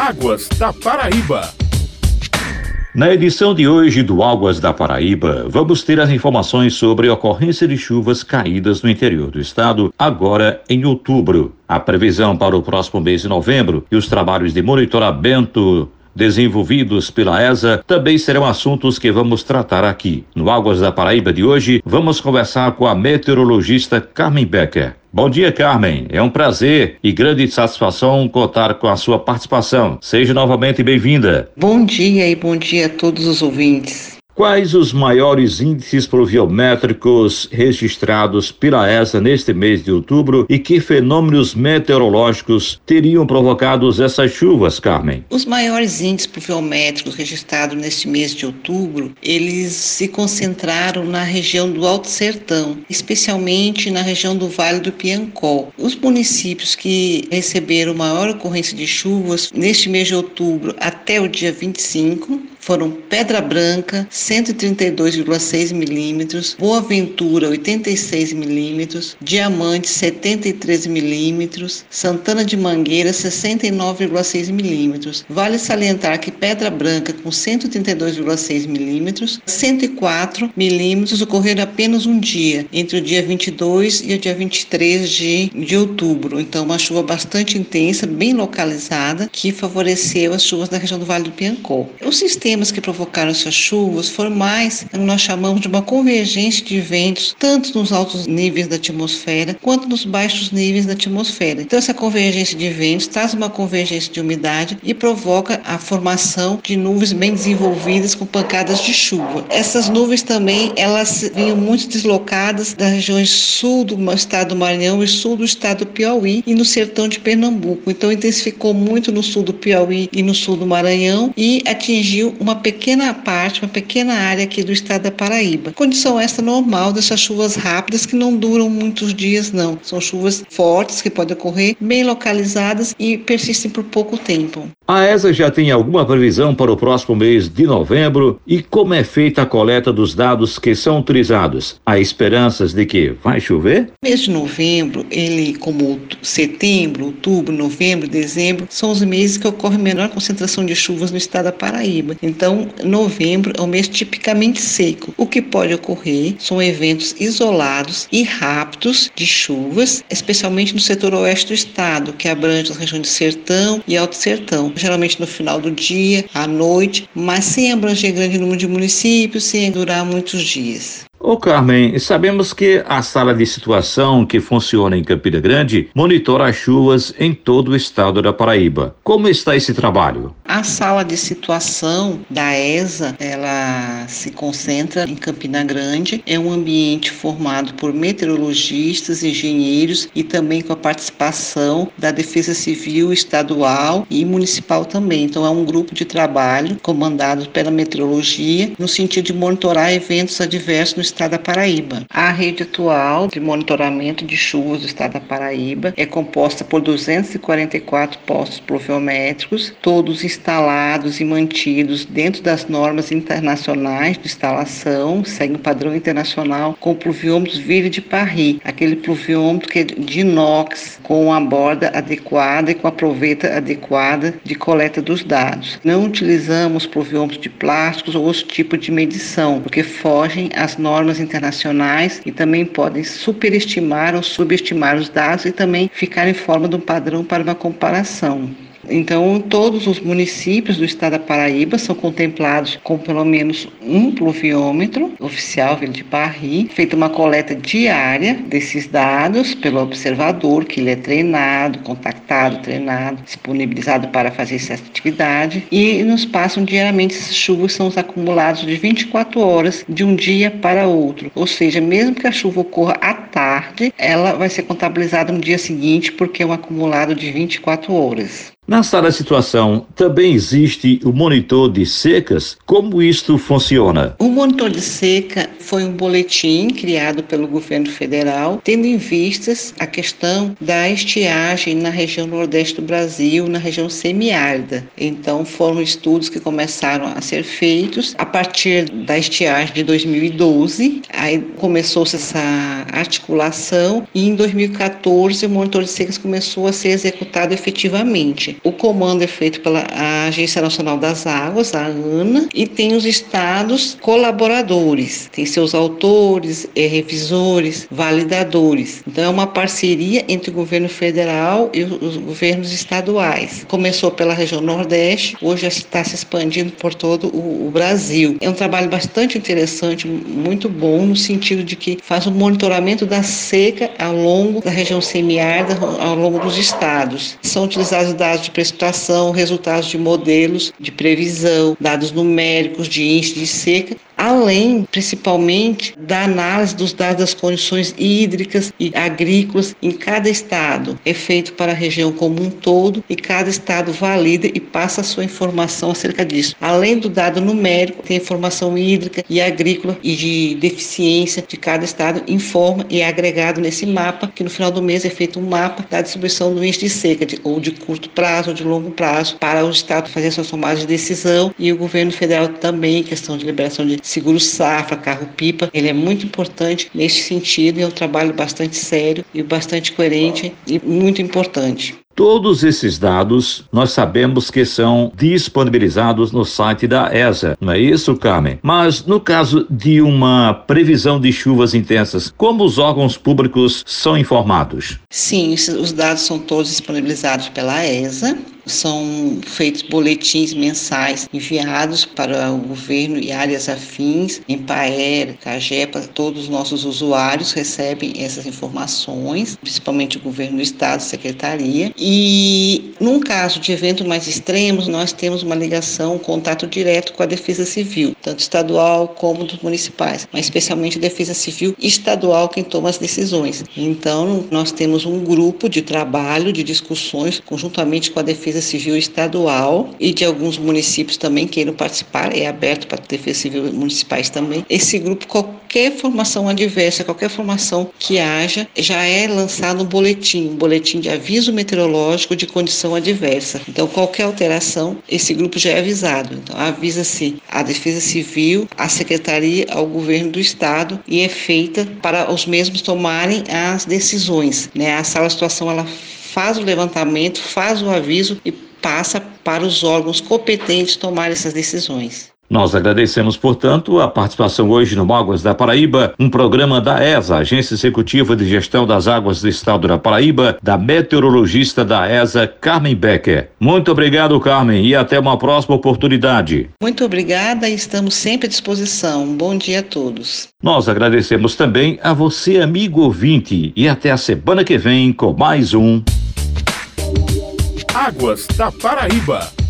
Águas da Paraíba. Na edição de hoje do Águas da Paraíba, vamos ter as informações sobre a ocorrência de chuvas caídas no interior do estado, agora em outubro. A previsão para o próximo mês de novembro e os trabalhos de monitoramento desenvolvidos pela ESA também serão assuntos que vamos tratar aqui. No Águas da Paraíba de hoje, vamos conversar com a meteorologista Carmen Becker. Bom dia, Carmen. É um prazer e grande satisfação contar com a sua participação. Seja novamente bem-vinda. Bom dia e bom dia a todos os ouvintes. Quais os maiores índices pluviométricos registrados pela ESA neste mês de outubro e que fenômenos meteorológicos teriam provocado essas chuvas, Carmen? Os maiores índices pluviométricos registrados neste mês de outubro, eles se concentraram na região do Alto Sertão, especialmente na região do Vale do Piancó. Os municípios que receberam maior ocorrência de chuvas neste mês de outubro até o dia 25 foram Pedra Branca, 132,6 milímetros, Boa Ventura, 86 milímetros, Diamante, 73 milímetros, Santana de Mangueira, 69,6 milímetros. Vale salientar que Pedra Branca, com 132,6 milímetros, 104 milímetros ocorreram apenas um dia, entre o dia 22 e o dia 23 de outubro. Então, uma chuva bastante intensa, bem localizada, que favoreceu as chuvas da região do Vale do Piancó. O sistema que provocaram essas chuvas foram mais o que nós chamamos de uma convergência de ventos, tanto nos altos níveis da atmosfera quanto nos baixos níveis da atmosfera. Então, essa convergência de ventos traz uma convergência de umidade e provoca a formação de nuvens bem desenvolvidas com pancadas de chuva. Essas nuvens também, elas vinham muito deslocadas das regiões sul do estado do Maranhão e sul do estado do Piauí e no sertão de Pernambuco. Então, intensificou muito no sul do Piauí e no sul do Maranhão e atingiu uma pequena parte, uma pequena área aqui do estado da Paraíba. Condição esta normal dessas chuvas rápidas que não duram muitos dias, não. São chuvas fortes que podem ocorrer, bem localizadas e persistem por pouco tempo. A ESA já tem alguma previsão para o próximo mês de novembro e como é feita a coleta dos dados que são utilizados? Há esperanças de que vai chover? Mês de novembro, ele como setembro, outubro, novembro, dezembro, são os meses que ocorre menor concentração de chuvas no estado da Paraíba. Então, novembro é um mês tipicamente seco. O que pode ocorrer são eventos isolados e rápidos de chuvas, especialmente no setor oeste do estado, que abrange as regiões de Sertão e Alto Sertão, geralmente no final do dia, à noite, mas sem abranger grande número de municípios, sem durar muitos dias. Ô Carmen, sabemos que a sala de situação que funciona em Campina Grande monitora as chuvas em todo o estado da Paraíba. Como está esse trabalho? A sala de situação da ESA, ela se concentra em Campina Grande. É um ambiente formado por meteorologistas, engenheiros e também com a participação da Defesa Civil estadual e municipal também. Então é um grupo de trabalho comandado pela meteorologia no sentido de monitorar eventos adversos no estado da Paraíba. A rede atual de monitoramento de chuvas do estado da Paraíba é composta por 244 postos pluviométricos, todos instalados e mantidos dentro das normas internacionais de instalação, segue um padrão internacional com pluviômetros Ville de Paris, aquele pluviômetro que é de inox, com a borda adequada e com a proveta adequada de coleta dos dados. Não utilizamos pluviômetros de plásticos ou outro tipo de medição, porque fogem às normas internacionais e também podem superestimar ou subestimar os dados e também ficar em forma de um padrão para uma comparação. Então, todos os municípios do estado da Paraíba são contemplados com pelo menos um pluviômetro oficial Ville de Paris, feita uma coleta diária desses dados pelo observador, que ele é treinado, contactado, treinado, disponibilizado para fazer essa atividade, e nos passam diariamente essas chuvas, são os acumulados de 24 horas de um dia para outro, ou seja, mesmo que a chuva ocorra à tarde, ela vai ser contabilizada no dia seguinte, porque é um acumulado de 24 horas. Na sala de situação também existe o monitor de secas. Como isto funciona? O monitor de seca foi um boletim criado pelo governo federal, tendo em vistas a questão da estiagem na região nordeste do Brasil, na região semiárida. Então foram estudos que começaram a ser feitos a partir da estiagem de 2012. Aí começou-se essa articulação e em 2014 o monitor de secas começou a ser executado efetivamente. O comando é feito pela Agência Nacional das Águas, a ANA, e tem os estados colaboradores, tem seus autores, revisores, validadores. Então é uma parceria entre o governo federal e os governos estaduais. Começou pela região Nordeste, hoje está se expandindo por todo o Brasil. É um trabalho bastante interessante, muito bom, no sentido de que faz um monitoramento da seca ao longo da região semiárida, ao longo dos estados. São utilizados dados de precipitação, resultados de modelos de previsão, dados numéricos de índice de seca, além, principalmente, da análise dos dados das condições hídricas e agrícolas em cada estado. É feito para a região como um todo e cada estado valida e passa a sua informação acerca disso. Além do dado numérico, tem informação hídrica e agrícola e de deficiência de cada estado em forma e é agregado nesse mapa, que no final do mês é feito um mapa da distribuição do índice de seca, ou de curto prazo ou de longo prazo, para o estado fazer a sua tomada de decisão, e o governo federal também, em questão de liberação de seguro safra, carro-pipa. Ele é muito importante neste sentido, é um trabalho bastante sério e bastante coerente e muito importante. Todos esses dados nós sabemos que são disponibilizados no site da ESA, não é isso, Carmen? Mas no caso de uma previsão de chuvas intensas, como os órgãos públicos são informados? Sim, os dados são todos disponibilizados pela ESA. São feitos boletins mensais enviados para o governo e áreas afins, em Paer, CAGEPA, todos os nossos usuários recebem essas informações, principalmente o governo do estado, secretaria. E num caso de eventos mais extremos, nós temos uma ligação, um contato direto com a Defesa Civil, tanto estadual como dos municipais, mas especialmente a Defesa Civil estadual, quem toma as decisões. Então, nós temos um grupo de trabalho, de discussões, conjuntamente com a Defesa Civil estadual e de alguns municípios também queiram participar, é aberto para a Defesa Civil municipais também. Esse grupo, qualquer formação adversa, qualquer formação que haja, já é lançado um boletim de aviso meteorológico de condição adversa. Então, qualquer alteração, esse grupo já é avisado. Então, avisa-se a Defesa Civil, a Secretaria, ao Governo do Estado, e é feita para os mesmos tomarem as decisões, né? A sala de situação, ela faz o levantamento, faz o aviso e passa para os órgãos competentes tomar essas decisões. Nós agradecemos, portanto, a participação hoje no Águas da Paraíba, um programa da ESA, Agência Executiva de Gestão das Águas do Estado da Paraíba, da meteorologista da ESA, Carmen Becker. Muito obrigado, Carmen, e até uma próxima oportunidade. Muito obrigada e estamos sempre à disposição. Bom dia a todos. Nós agradecemos também a você, amigo ouvinte, e até a semana que vem com mais um Águas da Paraíba.